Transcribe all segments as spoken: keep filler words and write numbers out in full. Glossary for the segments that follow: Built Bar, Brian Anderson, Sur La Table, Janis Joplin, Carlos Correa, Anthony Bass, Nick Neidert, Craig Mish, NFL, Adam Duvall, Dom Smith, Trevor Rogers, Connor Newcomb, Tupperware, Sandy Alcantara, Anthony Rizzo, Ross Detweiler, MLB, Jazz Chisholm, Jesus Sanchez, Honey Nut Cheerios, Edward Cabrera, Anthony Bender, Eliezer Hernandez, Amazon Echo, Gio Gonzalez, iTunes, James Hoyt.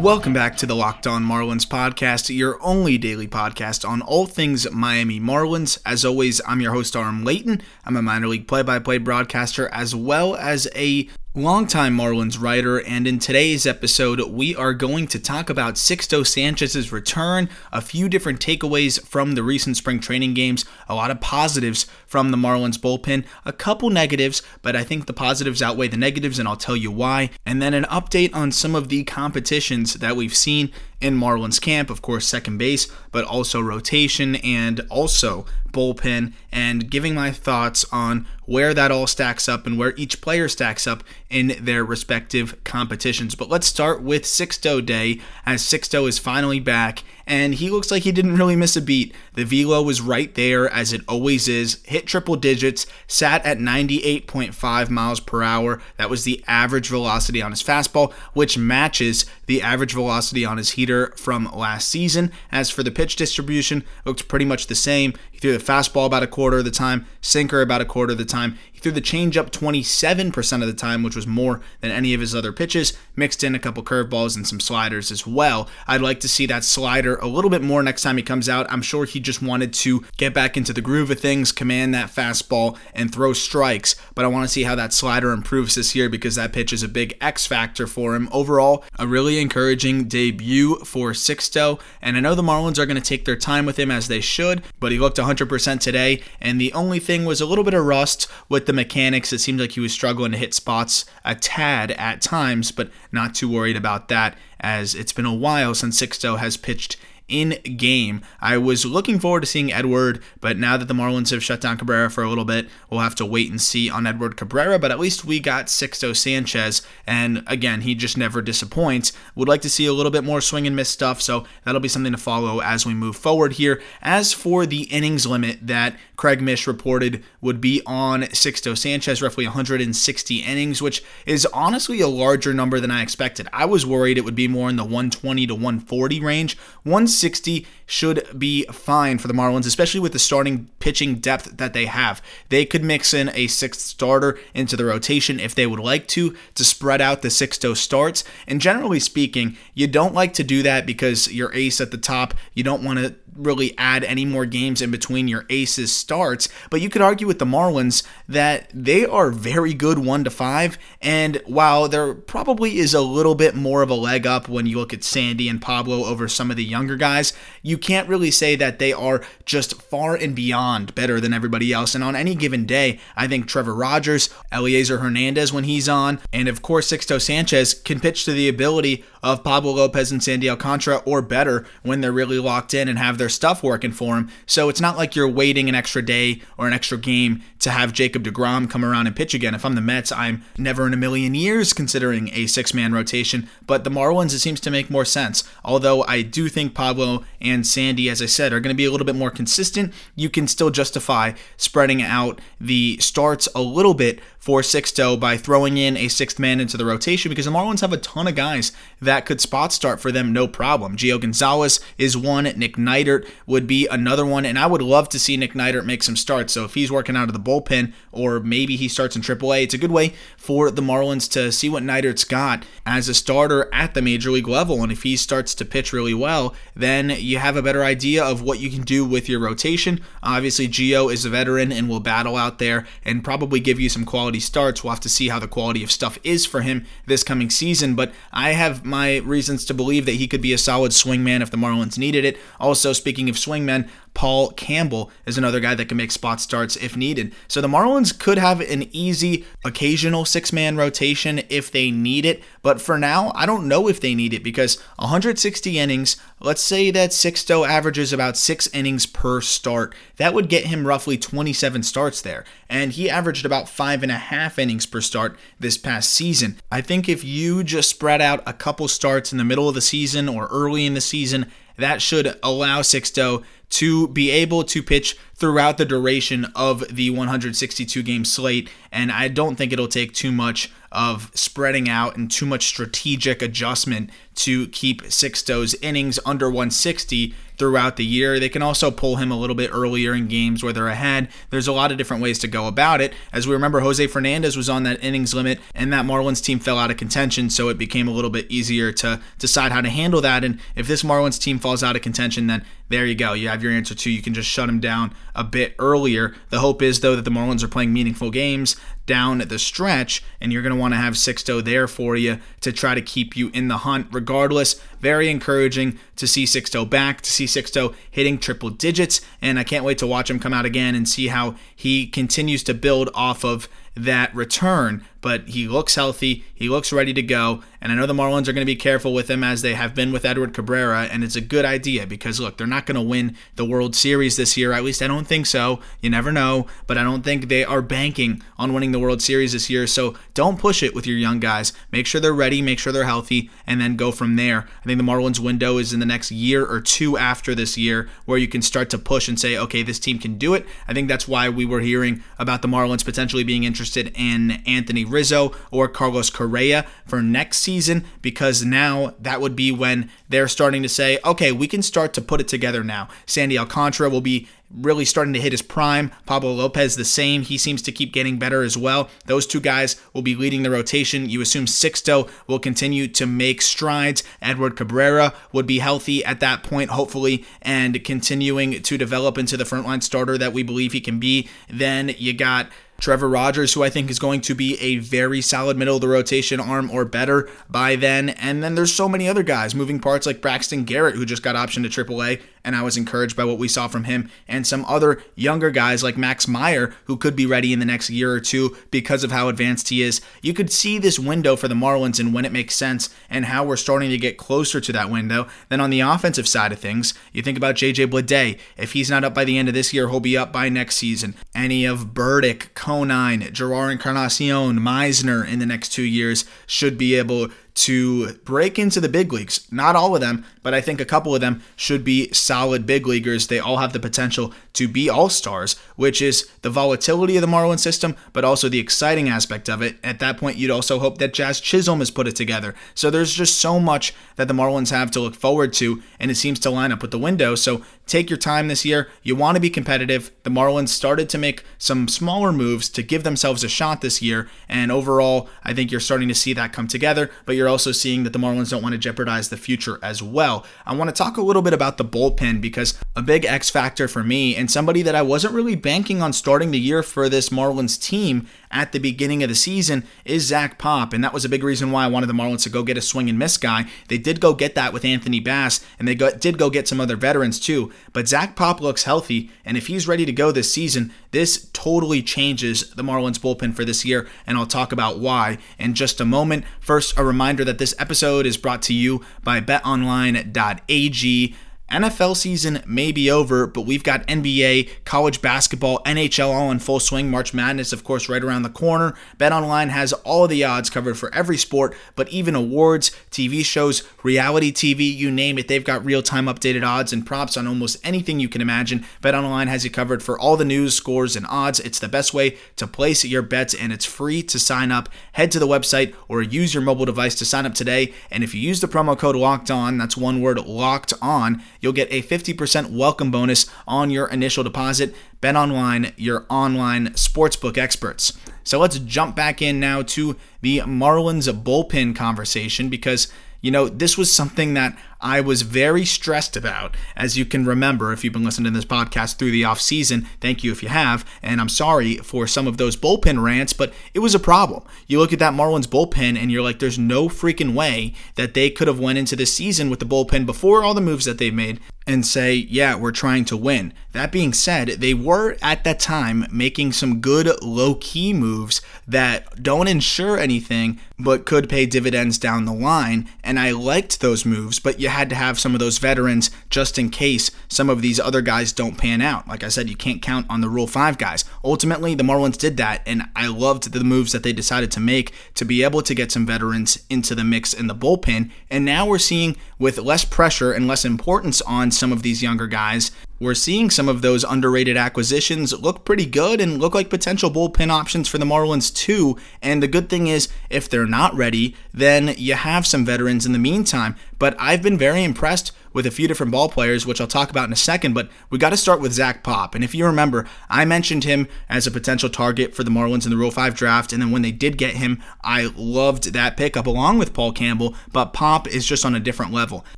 Welcome back to the Locked On Marlins podcast, your only daily podcast on all things Miami Marlins. As always, I'm your host, Aram Layton. I'm a minor league play-by-play broadcaster as well as a longtime Marlins writer, and in today's episode, we are going to talk about Sixto Sanchez's return, a few different takeaways from the recent spring training games, a lot of positives from the Marlins bullpen, a couple negatives, but I think the positives outweigh the negatives, and I'll tell you why, and then an update on some of the competitions that we've seen in Marlins camp, of course, second base, but also rotation and also bullpen, and giving my thoughts on where that all stacks up and where each player stacks up in their respective competitions. But let's start with Sixto Day, as Sixto is finally back, and he looks like he didn't really miss a beat. The velo was right there, as it always is, hit triple digits, sat at ninety-eight point five miles per hour. That was the average velocity on his fastball, which matches the average velocity on his heater from last season. As for the pitch distribution, it looked pretty much the same. He threw the fastball about a quarter of the time, sinker about a quarter of the time. He threw the changeup twenty-seven percent of the time, which was more than any of his other pitches, mixed in a couple curveballs and some sliders as well. I'd like to see that slider a little bit more next time he comes out. I'm sure he just wanted to get back into the groove of things, command that fastball, and throw strikes, but I want to see how that slider improves this year because that pitch is a big X factor for him. Overall, a really encouraging debut for Sixto, and I know the Marlins are going to take their time with him as they should, but he looked one hundred percent today, and the only thing was a little bit of rust with the mechanics. It seemed like he was struggling to hit spots a tad at times, but not too worried about that, as it's been a while since Sixto has pitched in game. I was looking forward to seeing Edward, but now that the Marlins have shut down Cabrera for a little bit, we'll have to wait and see on Edward Cabrera, but at least we got Sixto Sanchez, and again, he just never disappoints. Would like to see a little bit more swing and miss stuff, so that'll be something to follow as we move forward here. As for the innings limit that Craig Mish reported would be on Sixto Sanchez, roughly one hundred sixty innings, which is honestly a larger number than I expected. I was worried it would be more in the one twenty to one forty range. one sixty should be fine for the Marlins, especially with the starting pitching depth that they have. They could mix in a sixth starter into the rotation if they would like to, to spread out the Sixto starts. And generally speaking, you don't like to do that because your ace at the top, you don't want to really add any more games in between your aces starts, but you could argue with the Marlins that they are very good one to five, and while there probably is a little bit more of a leg up when you look at Sandy and Pablo over some of the younger guys, you can't really say that they are just far and beyond better than everybody else, and on any given day, I think Trevor Rogers, Eliezer Hernandez when he's on, and of course Sixto Sanchez can pitch to the ability of Pablo Lopez and Sandy Alcantara or better when they're really locked in and have their their stuff working for him. So it's not like you're waiting an extra day or an extra game to have Jacob deGrom come around and pitch again. If I'm the Mets, I'm never in a million years considering a six-man rotation, but the Marlins, it seems to make more sense. Although I do think Pablo and Sandy, as I said, are going to be a little bit more consistent, you can still justify spreading out the starts a little bit for Sixto by throwing in a sixth man into the rotation because the Marlins have a ton of guys that could spot start for them, no problem. Gio Gonzalez is one, Nick Neidert would be another one, and I would love to see Nick Neidert make some starts. So if he's working out of the bullpen, or maybe he starts in triple A, it's a good way for the Marlins to see what Neidert's got as a starter at the major league level, and if he starts to pitch really well, then you have a better idea of what you can do with your rotation. Obviously, Gio is a veteran and will battle out there and probably give you some quality starts. We'll have to see how the quality of stuff is for him this coming season, but I have my reasons to believe that he could be a solid swingman if the Marlins needed it. Also, speaking of swingmen, Paul Campbell is another guy that can make spot starts if needed. So the Marlins could have an easy occasional six-man rotation if they need it, but for now, I don't know if they need it because one hundred sixty innings, let's say that Sixto averages about six innings per start. That would get him roughly twenty-seven starts there, and he averaged about five and a half innings per start this past season. I think if you just spread out a couple starts in the middle of the season or early in the season, that should allow Sixto to be able to pitch throughout the duration of the one hundred sixty-two game slate, and I don't think it'll take too much of spreading out and too much strategic adjustment to keep Sixto's innings under one sixty throughout the year. They can also pull him a little bit earlier in games where they're ahead. There's a lot of different ways to go about it. As we remember, Jose Fernandez was on that innings limit, and that Marlins team fell out of contention, so it became a little bit easier to decide how to handle that. And if this Marlins team falls out of contention, then there you go. You have your answer too. You can just shut him down a bit earlier. The hope is, though, that the Marlins are playing meaningful games down the stretch, and you're going to want to have Sixto there for you to try to keep you in the hunt. Regardless, very encouraging to see Sixto back, to see Sixto hitting triple digits, and I can't wait to watch him come out again and see how he continues to build off of that return. But he looks healthy, he looks ready to go, and I know the Marlins are going to be careful with him as they have been with Edward Cabrera, and it's a good idea because, look, they're not going to win the World Series this year, at least I don't think so. You never know, but I don't think they are banking on winning the World Series this year, so don't push it with your young guys. Make sure they're ready, make sure they're healthy, and then go from there. I think the Marlins window is in the next year or two after this year where you can start to push and say, okay, this team can do it. I think that's why we were hearing about the Marlins potentially being interested in Anthony Rizzo or Carlos Correa for next season, because now that would be when they're starting to say, okay, we can start to put it together now. Sandy Alcantara will be really starting to hit his prime. Pablo Lopez the same. He seems to keep getting better as well. Those two guys will be leading the rotation. You assume Sixto will continue to make strides. Edward Cabrera would be healthy at that point, hopefully, and continuing to develop into the frontline starter that we believe he can be. Then you got Trevor Rogers, who I think is going to be a very solid middle of the rotation arm or better by then. And then there's so many other guys, moving parts like Braxton Garrett, who just got optioned to triple A, and I was encouraged by what we saw from him, and some other younger guys like Max Meyer, who could be ready in the next year or two because of how advanced he is. You could see this window for the Marlins and when it makes sense and how we're starting to get closer to that window. Then on the offensive side of things, you think about J J Bleday. If he's not up by the end of this year, he'll be up by next season. Any of Burdick, Conine, Gerard Encarnacion, Meisner in the next two years should be able to break into the big leagues. Not all of them, but I think a couple of them should be solid big leaguers. They all have the potential to be all-stars, which is the volatility of the Marlins system, but also the exciting aspect of it. At that point, you'd also hope that Jazz Chisholm has put it together. So there's just so much that the Marlins have to look forward to, and it seems to line up with the window. So take your time this year. You want to be competitive. The Marlins started to make some smaller moves to give themselves a shot this year, and overall, I think you're starting to see that come together, but you're You're also seeing that the Marlins don't want to jeopardize the future as well. I want to talk a little bit about the bullpen, because a big X factor for me, and somebody that I wasn't really banking on starting the year for this Marlins team at the beginning of the season, is Zach Pop, and that was a big reason why I wanted the Marlins to go get a swing and miss guy. They did go get that with Anthony Bass, and they go, did go get some other veterans too, but Zach Pop looks healthy, and if he's ready to go this season, this totally changes the Marlins bullpen for this year, and I'll talk about why in just a moment. First, a reminder that this episode is brought to you by bet online dot a g. N F L season may be over, but we've got N B A, college basketball, N H L all in full swing. March Madness, of course, right around the corner. BetOnline has all of the odds covered for every sport, but even awards, T V shows, reality T V, you name it. They've got real-time updated odds and props on almost anything you can imagine. BetOnline has you covered for all the news, scores, and odds. It's the best way to place your bets, and it's free to sign up. Head to the website or use your mobile device to sign up today, and if you use the promo code LOCKEDON, that's one word, LOCKEDON, you'll get a fifty percent welcome bonus on your initial deposit. BetOnline, your online sportsbook experts. So let's jump back in now to the Marlins bullpen conversation, because, you know, this was something that I was very stressed about, as you can remember if you've been listening to this podcast through the offseason. Thank you if you have, and I'm sorry for some of those bullpen rants, but it was a problem. You look at that Marlins bullpen, and you're like, there's no freaking way that they could have went into this season with the bullpen before all the moves that they've made and say, yeah, we're trying to win. That being said, they were at that time making some good low-key moves that don't ensure anything but could pay dividends down the line, and I liked those moves, but you had to have some of those veterans just in case some of these other guys don't pan out. Like I said, you can't count on the Rule five guys. Ultimately, the Marlins did that, and I loved the moves that they decided to make to be able to get some veterans into the mix in the bullpen. And now we're seeing, with less pressure and less importance on some of these younger guys, we're seeing some of those underrated acquisitions look pretty good and look like potential bullpen options for the Marlins too. And the good thing is, if they're not ready, then you have some veterans in the meantime. But I've been very impressed with a few different ballplayers, which I'll talk about in a second. But we got to start with Zach Pop. And if you remember, I mentioned him as a potential target for the Marlins in the Rule five draft. And then when they did get him, I loved that pickup along with Paul Campbell. But Pop is just on a different level.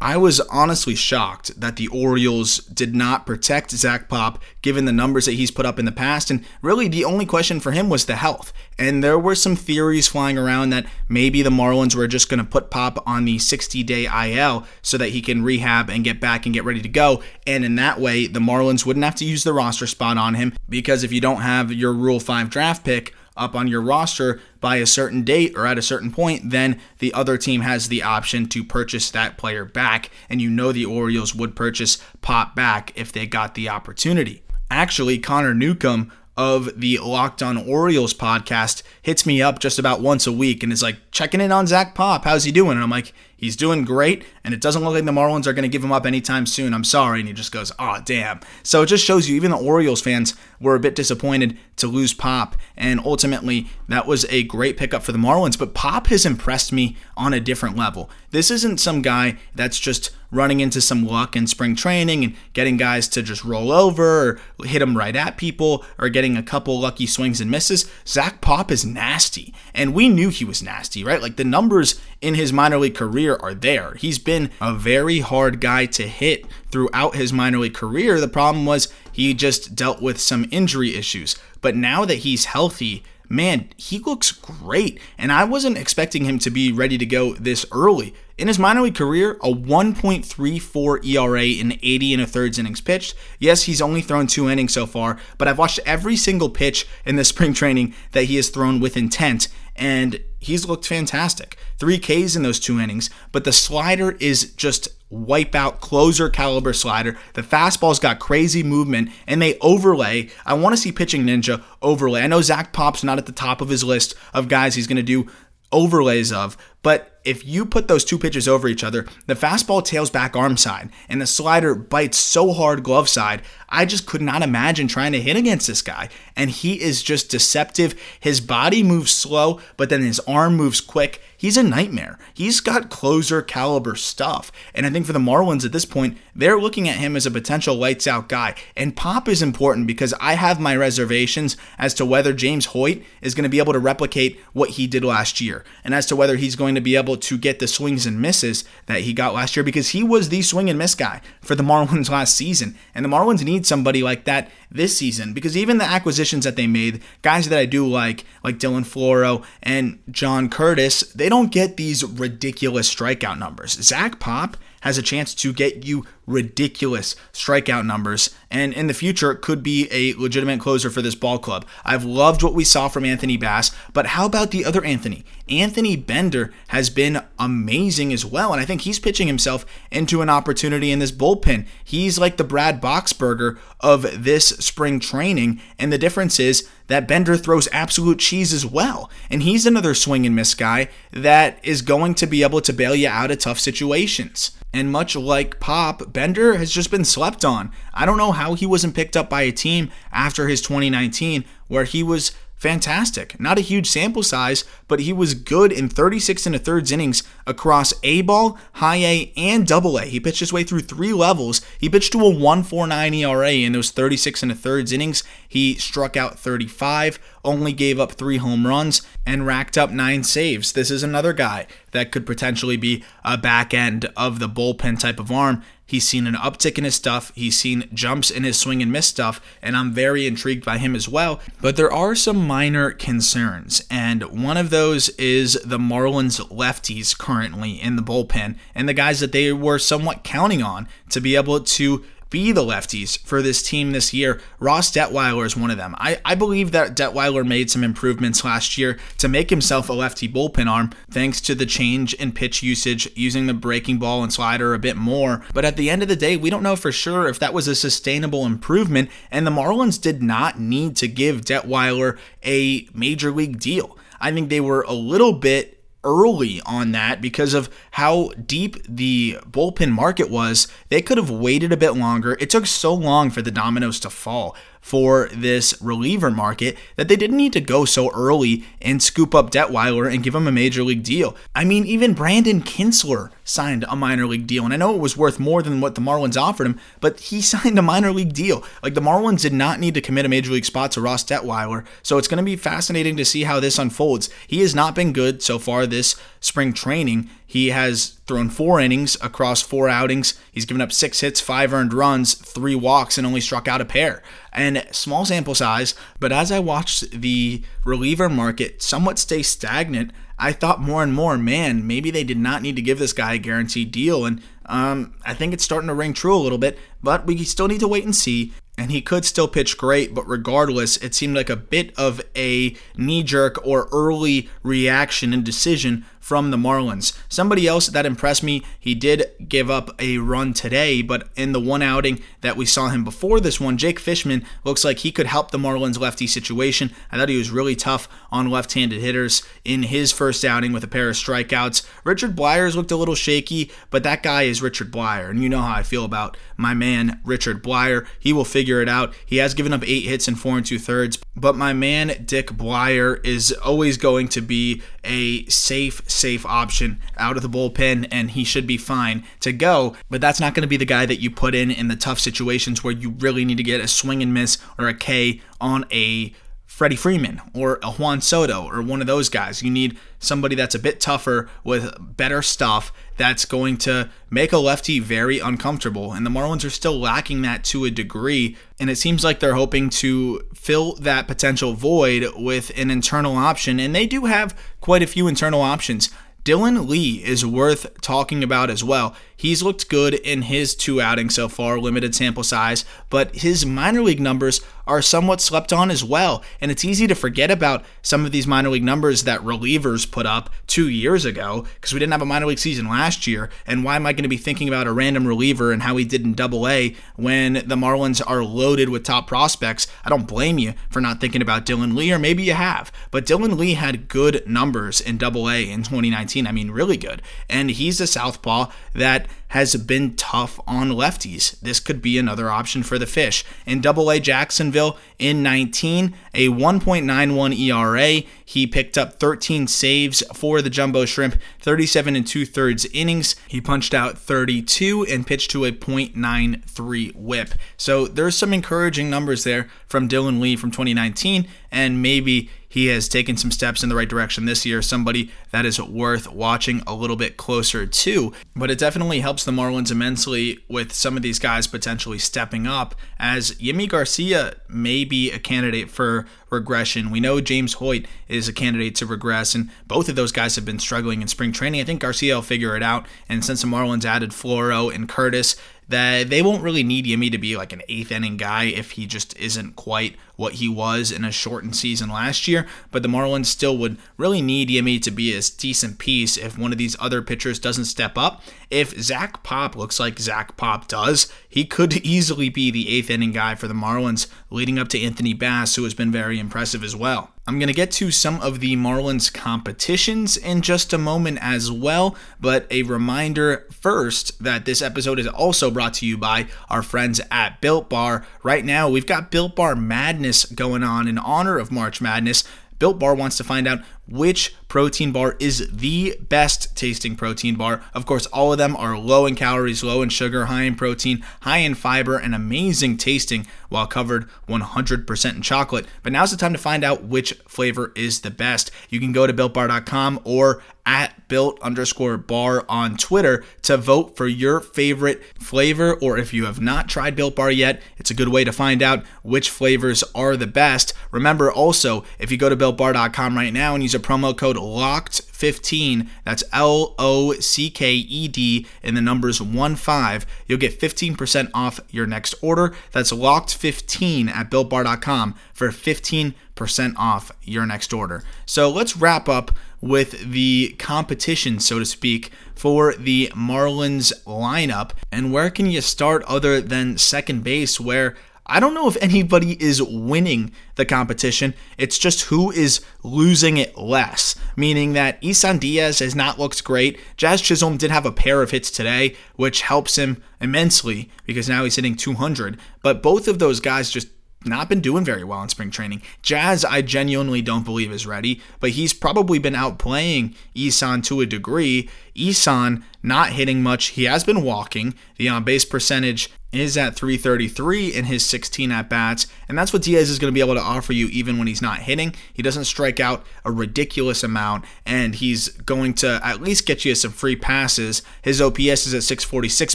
I was honestly shocked that the Orioles did not protect Zach Pop, given the numbers that he's put up in the past, and really the only question for him was the health. And there were some theories flying around that maybe the Marlins were just going to put Pop on the sixty-day I L so that he can rehab and get back and get ready to go, and in that way the Marlins wouldn't have to use the roster spot on him, because if you don't have your Rule five draft pick up on your roster by a certain date or at a certain point, then the other team has the option to purchase that player back, and you know the Orioles would purchase Pop back if they got the opportunity. Actually, Connor Newcomb of the Locked On Orioles podcast hits me up just about once a week and is like, checking in on Zach Pop, how's he doing? And I'm like, he's doing great, and it doesn't look like the Marlins are going to give him up anytime soon. I'm sorry. And he just goes, aw, damn. So it just shows you, even the Orioles fans were a bit disappointed to lose Pop, and ultimately, that was a great pickup for the Marlins. But Pop has impressed me on a different level. This isn't some guy that's just running into some luck in spring training and getting guys to just roll over or hit them right at people or getting a couple lucky swings and misses. Zach Pop is nasty, and we knew he was nasty, right? Like, the numbers in his minor league career are there. He's been a very hard guy to hit throughout his minor league career. The problem was he just dealt with some injury issues. But now that he's healthy, man, he looks great. And I wasn't expecting him to be ready to go this early. In his minor league career, a one point three four E R A in eighty and a third innings pitched. Yes, he's only thrown two innings so far, but I've watched every single pitch in the spring training that he has thrown with intent, and he's looked fantastic. Three Ks in those two innings, but the slider is just wipeout closer caliber slider. The fastball's got crazy movement, and they overlay. I want to see Pitching Ninja overlay. I know Zach Pop's not at the top of his list of guys he's going to do overlays of, but if you put those two pitches over each other, the fastball tails back arm side and the slider bites so hard glove side, I just could not imagine trying to hit against this guy. And he is just deceptive. His body moves slow, but then his arm moves quick. He's a nightmare. He's got closer caliber stuff. And I think for the Marlins at this point, they're looking at him as a potential lights out guy. And Pop is important because I have my reservations as to whether James Hoyt is going to be able to replicate what he did last year, and as to whether he's going to be able to get the swings and misses that he got last year, because he was the swing and miss guy for the Marlins last season. And the Marlins need somebody like that this season, because even the acquisitions that they made, guys that I do like, like Dylan Floro and John Curtis, they don't get these ridiculous strikeout numbers. Zach Pop has a chance to get you ridiculous strikeout numbers, and in the future could be a legitimate closer for this ball club. I've loved what we saw from Anthony Bass, but how about the other Anthony? Anthony Bender has been amazing as well, and I think he's pitching himself into an opportunity in this bullpen. He's like the Brad Boxberger of this spring training, and the difference is that Bender throws absolute cheese as well, and he's another swing and miss guy that is going to be able to bail you out of tough situations. And much like Pop, Bender has just been slept on. I don't know how he wasn't picked up by a team after his twenty nineteen, where he was fantastic. Not a huge sample size, but he was good in thirty-six and a third innings across A-ball, high A, and double A. He pitched his way through three levels. He pitched to a one point four nine E R A in those thirty-six and a third innings. He struck out thirty-five, only gave up three home runs, and racked up nine saves. This is another guy that could potentially be a back end of the bullpen type of arm. He's seen an uptick in his stuff. He's seen jumps in his swing and miss stuff, and I'm very intrigued by him as well. But there are some minor concerns, and one of those is the Marlins lefties currently in the bullpen and the guys that they were somewhat counting on to be able to be the lefties for this team this year. Ross Detweiler is one of them. I, I believe that Detweiler made some improvements last year to make himself a lefty bullpen arm thanks to the change in pitch usage, using the breaking ball and slider a bit more. But at the end of the day, we don't know for sure if that was a sustainable improvement, and the Marlins did not need to give Detweiler a major league deal. I think they were a little bit early on that because of how deep the bullpen market was. They could have waited a bit longer. It took so long for the dominoes to fall for this reliever market that they didn't need to go so early and scoop up Detweiler and give him a major league deal. I mean, even Brandon Kinsler signed a minor league deal, and I know it was worth more than what the Marlins offered him, but he signed a minor league deal. Like, the Marlins did not need to commit a major league spot to Ross Detweiler, so it's going to be fascinating to see how this unfolds. He has not been good so far this spring training. He has thrown four innings across four outings. He's given up six hits, five earned runs, three walks, and only struck out a pair. And small sample size, but as I watched the reliever market somewhat stay stagnant, I thought more and more, man, maybe they did not need to give this guy a guaranteed deal. And um, I think it's starting to ring true a little bit, but we still need to wait and see. And he could still pitch great, but regardless, it seemed like a bit of a knee-jerk or early reaction and decision from the Marlins. Somebody else that impressed me, he did give up a run today, but in the one outing that we saw him before this one, Jake Fishman looks like he could help the Marlins lefty situation. I thought he was really tough on left-handed hitters in his first outing with a pair of strikeouts. Richard Bleier looked a little shaky, but that guy is Richard Bleier, and you know how I feel about my man Richard Bleier. He will figure it out. He has given up eight hits in four and two thirds, but my man Dick Bleier is always going to be a safe, safe option out of the bullpen, and he should be fine to go. But that's not going to be the guy that you put in in the tough situations where you really need to get a swing and miss or a K on a Freddie Freeman or a Juan Soto or one of those guys. You need somebody that's a bit tougher with better stuff that's going to make a lefty very uncomfortable. And the Marlins are still lacking that to a degree. And it seems like they're hoping to fill that potential void with an internal option. And they do have quite a few internal options. Dylan Lee is worth talking about as well. He's looked good in his two outings so far, limited sample size, but his minor league numbers are somewhat slept on as well. And it's easy to forget about some of these minor league numbers that relievers put up two years ago because we didn't have a minor league season last year. And why am I going to be thinking about a random reliever and how he did in Double A when the Marlins are loaded with top prospects? I don't blame you for not thinking about Dylan Lee, or maybe you have. But Dylan Lee had good numbers in Double A in twenty nineteen. I mean, really good. And he's a southpaw that has been tough on lefties. This could be another option for the Fish. In Double A Jacksonville in nineteen, a one point nine one E R A. He picked up thirteen saves for the Jumbo Shrimp, thirty-seven and two-thirds innings. He punched out thirty-two and pitched to a point nine three whip. So there's some encouraging numbers there from Dylan Lee from twenty nineteen, and maybe he has taken some steps in the right direction this year, somebody that is worth watching a little bit closer to. But it definitely helps the Marlins immensely with some of these guys potentially stepping up, as Yimi Garcia may be a candidate for regression. We know James Hoyt is a candidate to regress, and both of those guys have been struggling in spring training. I think Garcia will figure it out, and since the Marlins added Floro and Curtis, that they won't really need Yimi to be like an eighth inning guy if he just isn't quite what he was in a shortened season last year. But the Marlins still would really need Yimi to be a decent piece if one of these other pitchers doesn't step up. If Zach Pop looks like Zach Pop does, he could easily be the eighth inning guy for the Marlins, leading up to Anthony Bass, who has been very impressive as well. I'm going to get to some of the Marlins competitions in just a moment as well, but a reminder first that this episode is also brought to you by our friends at Built Bar. Right now, we've got Built Bar Madness going on in honor of March Madness. Built Bar wants to find out which protein bar is the best tasting protein bar. Of course, all of them are low in calories, low in sugar, high in protein, high in fiber, and amazing tasting while covered one hundred percent in chocolate. But now's the time to find out which flavor is the best. You can go to built bar dot com or at built underscore bar on Twitter to vote for your favorite flavor, or if you have not tried Built Bar yet, it's a good way to find out which flavors are the best. Remember also, if you go to built bar dot com right now and use the promo code locked fifteen. That's L O C K E D and the numbers one five. You'll get fifteen percent off your next order. That's locked fifteen at built bar dot com for fifteen percent off your next order. So let's wrap up with the competition, so to speak, for the Marlins lineup. And where can you start other than second base, where I don't know if anybody is winning the competition. It's just who is losing it less, meaning that Isan Diaz has not looked great. Jazz Chisholm did have a pair of hits today, which helps him immensely because now he's hitting two hundred. But both of those guys just not been doing very well in spring training. Jazz, I genuinely don't believe is ready, but he's probably been outplaying Isan to a degree. Isan not hitting much. He has been walking. The on-base percentage is at three thirty-three in his sixteen at-bats, and that's what Diaz is going to be able to offer you even when he's not hitting. He doesn't strike out a ridiculous amount, and he's going to at least get you some free passes. His O P S is at six forty-six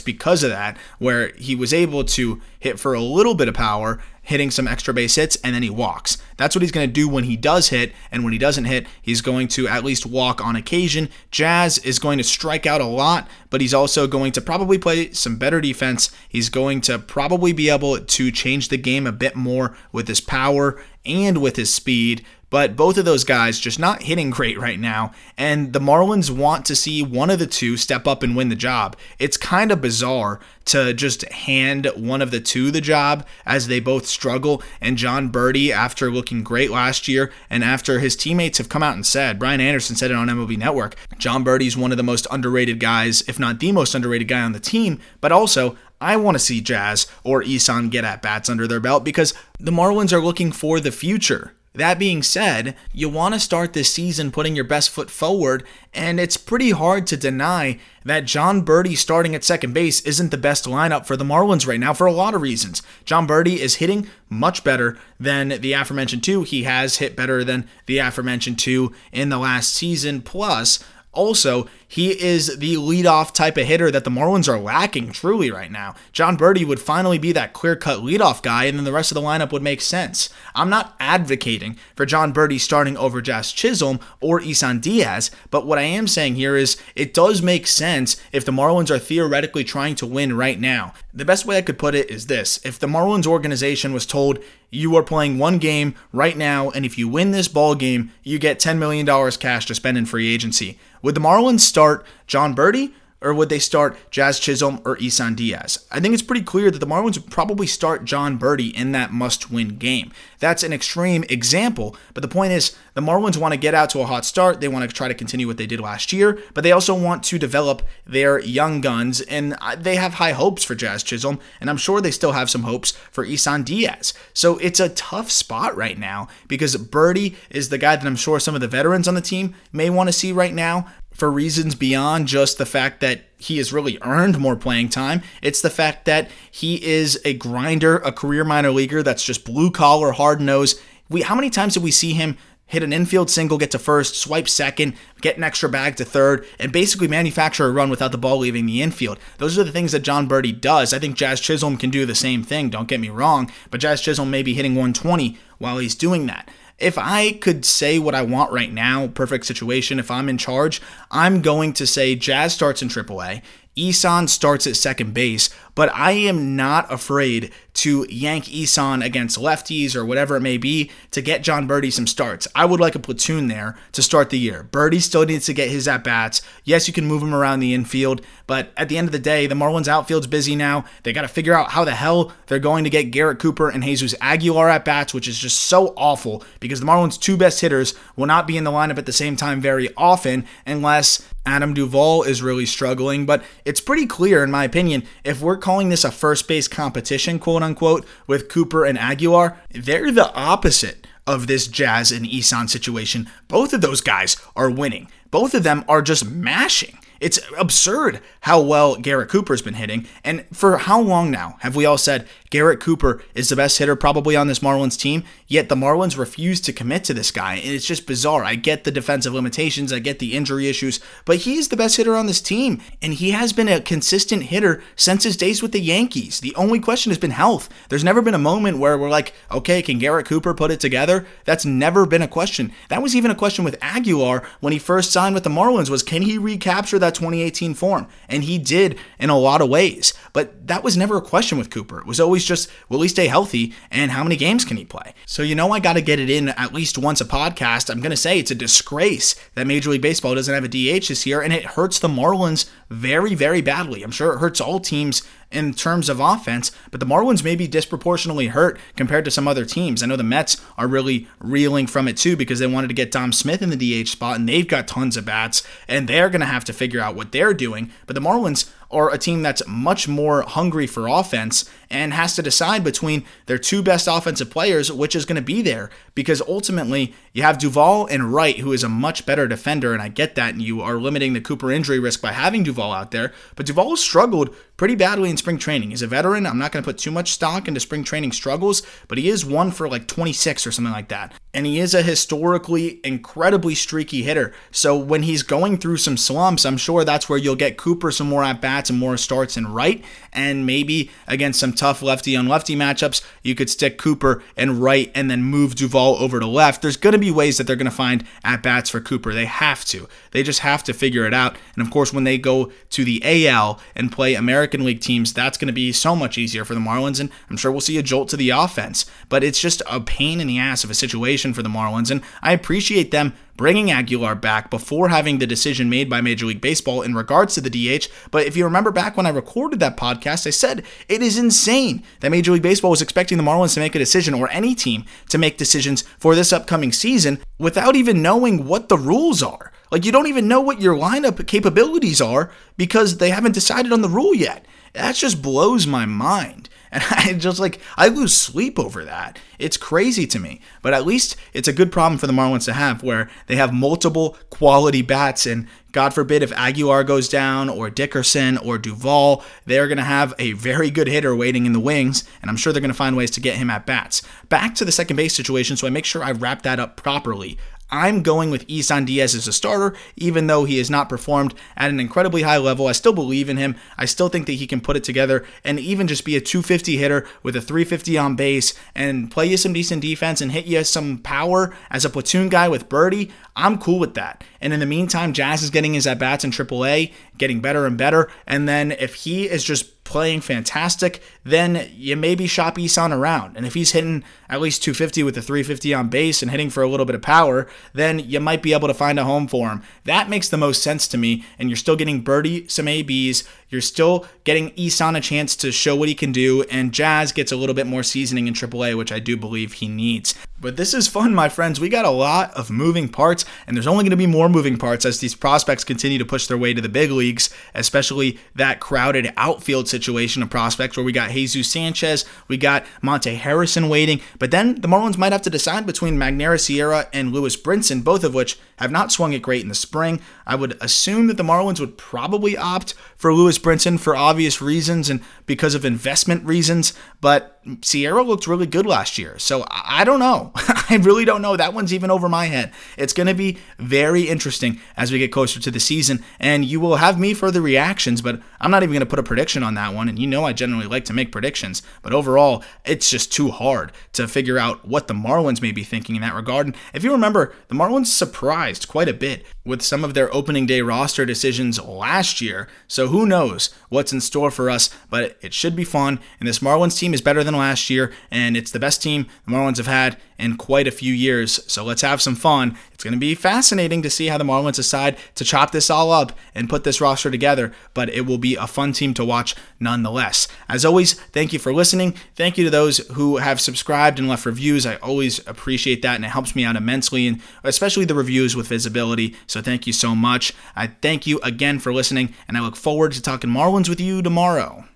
because of that, where he was able to hit for a little bit of power, hitting some extra base hits, and then he walks. That's what he's going to do when he does hit, and when he doesn't hit, he's going to at least walk on occasion. Jazz is going to strike out a lot, but he's also going to probably play some better defense. He's going to probably be able to change the game a bit more with his power and with his speed. But both of those guys just not hitting great right now. And the Marlins want to see one of the two step up and win the job. It's kind of bizarre to just hand one of the two the job as they both struggle. And Jon Berti, after looking great last year and after his teammates have come out and said, Brian Anderson said it on M L B Network, Jon Berti's one of the most underrated guys, if not the most underrated guy on the team. But also, I want to see Jazz or Isan get at bats under their belt because the Marlins are looking for the future. That being said, you want to start this season putting your best foot forward, and it's pretty hard to deny that Jon Berti starting at second base isn't the best lineup for the Marlins right now for a lot of reasons. Jon Berti is hitting much better than the aforementioned two. He has hit better than the aforementioned two in the last season, plus also, he is the leadoff type of hitter that the Marlins are lacking truly right now. Jon Berti would finally be that clear-cut leadoff guy, and then the rest of the lineup would make sense. I'm not advocating for Jon Berti starting over Jazz Chisholm or Isan Diaz, but what I am saying here is it does make sense if the Marlins are theoretically trying to win right now. The best way I could put it is this. If the Marlins organization was told, you are playing one game right now, and if you win this ball game, you get ten million dollars cash to spend in free agency. Would the Marlins start Jon Berti, or would they start Jazz Chisholm or Isan Diaz? I think it's pretty clear that the Marlins would probably start Jon Berti in that must-win game. That's an extreme example, but the point is, the Marlins want to get out to a hot start. They want to try to continue what they did last year, but they also want to develop their young guns, and they have high hopes for Jazz Chisholm, and I'm sure they still have some hopes for Isan Diaz. So it's a tough spot right now because Berti is the guy that I'm sure some of the veterans on the team may want to see right now for reasons beyond just the fact that he has really earned more playing time. It's the fact that he is a grinder, a career minor leaguer that's just blue-collar, hard-nosed. We, how many times did we see him hit an infield single, get to first, swipe second, get an extra bag to third, and basically manufacture a run without the ball leaving the infield? Those are the things that Jon Berti does. I think Jazz Chisholm can do the same thing, don't get me wrong, but Jazz Chisholm may be hitting one twenty while he's doing that. If I could say what I want right now, perfect situation, if I'm in charge, I'm going to say Jazz starts in triple A, Isan starts at second base, but I am not afraid to yank Isan against lefties or whatever it may be to get Jon Berti some starts. I would like a platoon there to start the year. Berti still needs to get his at-bats. Yes, you can move him around the infield, but at the end of the day, the Marlins outfield's busy now. They got to figure out how the hell they're going to get Garrett Cooper and Jesus Aguilar at-bats, which is just so awful because the Marlins' two best hitters will not be in the lineup at the same time very often unless Adam Duvall is really struggling. But it's pretty clear, in my opinion, if we're calling this a first base competition, quote unquote, with Cooper and Aguilar, they're the opposite of this Jazz and Isan situation. Both of those guys are winning. Both of them are just mashing. It's absurd how well Garrett Cooper's been hitting. And for how long now have we all said Garrett Cooper is the best hitter probably on this Marlins team? yet the Marlins refuse to commit to this guy, and it's just bizarre. I get the defensive limitations, I get the injury issues, but he is the best hitter on this team, and he has been a consistent hitter since his days with the Yankees. The only question has been health. There's never been a moment where we're like, okay, can Garrett Cooper put it together? That's never been a question. That was even a question with Aguilar when he first signed with the Marlins, was can he recapture that twenty eighteen form? And he did in a lot of ways, but that was never a question with Cooper. It was always just, will he stay healthy and how many games can he play? So you know I got to get it in at least once a podcast. I'm going to say it's a disgrace that Major League Baseball doesn't have a D H this year, and it hurts the Marlins very, very badly. I'm sure it hurts all teams in terms of offense, but the Marlins may be disproportionately hurt compared to some other teams. I know the Mets are really reeling from it too, because they wanted to get Dom Smith in the D H spot, and they've got tons of bats, and they're going to have to figure out what they're doing. But the Marlins are a team that's much more hungry for offense and has to decide between their two best offensive players, which is going to be there, because ultimately you have Duvall and Wright, who is a much better defender, and I get that, and you are limiting the Cooper injury risk by having Duvall out there, but Duvall has struggled pretty badly in spring training. He's a veteran. I'm not going to put too much stock into spring training struggles, but he is one for like twenty-six or something like that, and he is a historically incredibly streaky hitter, so when he's going through some slumps, I'm sure that's where you'll get Cooper some more at-bats and more starts in right, and maybe against some tough lefty on lefty matchups, you could stick Cooper and right and then move Duvall over to left. There's going to be ways that they're going to find at-bats for Cooper. They have to. They just have to figure it out. And of course, when they go to the A L and play American League teams, that's going to be so much easier for the Marlins, and I'm sure we'll see a jolt to the offense. But it's just a pain in the ass of a situation for the Marlins, and I appreciate them bringing Aguilar back before having the decision made by Major League Baseball in regards to the D H. But if you remember back when I recorded that podcast, I said it is insane that Major League Baseball was expecting the Marlins to make a decision, or any team to make decisions for this upcoming season, without even knowing what the rules are. Like, you don't even know what your lineup capabilities are because they haven't decided on the rule yet. That just blows my mind. And I just like, I lose sleep over that. It's crazy to me. But at least it's a good problem for the Marlins to have, where they have multiple quality bats, and God forbid if Aguilar goes down or Dickerson or Duvall, they're going to have a very good hitter waiting in the wings, and I'm sure they're going to find ways to get him at bats. Back to the second base situation, so I make sure I wrap that up properly. I'm going with Isan Diaz as a starter, even though he has not performed at an incredibly high level. I still believe in him. I still think that he can put it together and even just be a two fifty hitter with a three fifty on base and play you some decent defense and hit you some power as a platoon guy with Berti. I'm cool with that. And in the meantime, Jazz is getting his at-bats in triple A, getting better and better. And then if he is just playing fantastic, then you maybe shop Isan around. And if he's hitting at least two fifty with a three fifty on base and hitting for a little bit of power, then you might be able to find a home for him. That makes the most sense to me. And you're still getting Berti some A Bs. You're still getting Isan a chance to show what he can do. And Jazz gets a little bit more seasoning in triple A, which I do believe he needs. But this is fun, my friends. We got a lot of moving parts, and there's only going to be more moving parts as these prospects continue to push their way to the big leagues, especially that crowded outfield situation of prospects where we got Jesus Sanchez, we got Monte Harrison waiting, but then the Marlins might have to decide between Magnara Sierra and Lewis Brinson, both of which have not swung it great in the spring. I would assume that the Marlins would probably opt for Lewis Brinson for obvious reasons and because of investment reasons, but Sierra looked really good last year, so I don't know. I really don't know. That one's even over my head. It's going to be very interesting as we get closer to the season, and you will have me for the reactions, but I'm not even going to put a prediction on that one, and you know I generally like to make predictions, but overall, it's just too hard to figure out what the Marlins may be thinking in that regard. And if you remember, the Marlins surprised quite a bit with some of their opening day roster decisions last year, so who knows what's in store for us, but it should be fun, and this Marlins team is better than last year, and it's the best team the Marlins have had in quite a few years, so let's have some fun. It's going to be fascinating to see how the Marlins decide to chop this all up and put this roster together, but it will be a fun team to watch nonetheless. As always, thank you for listening. Thank you to those who have subscribed and left reviews. I always appreciate that, and it helps me out immensely, and especially the reviews with visibility, so thank you so much. I thank you again for listening, and I look forward to talking Marlins with you tomorrow.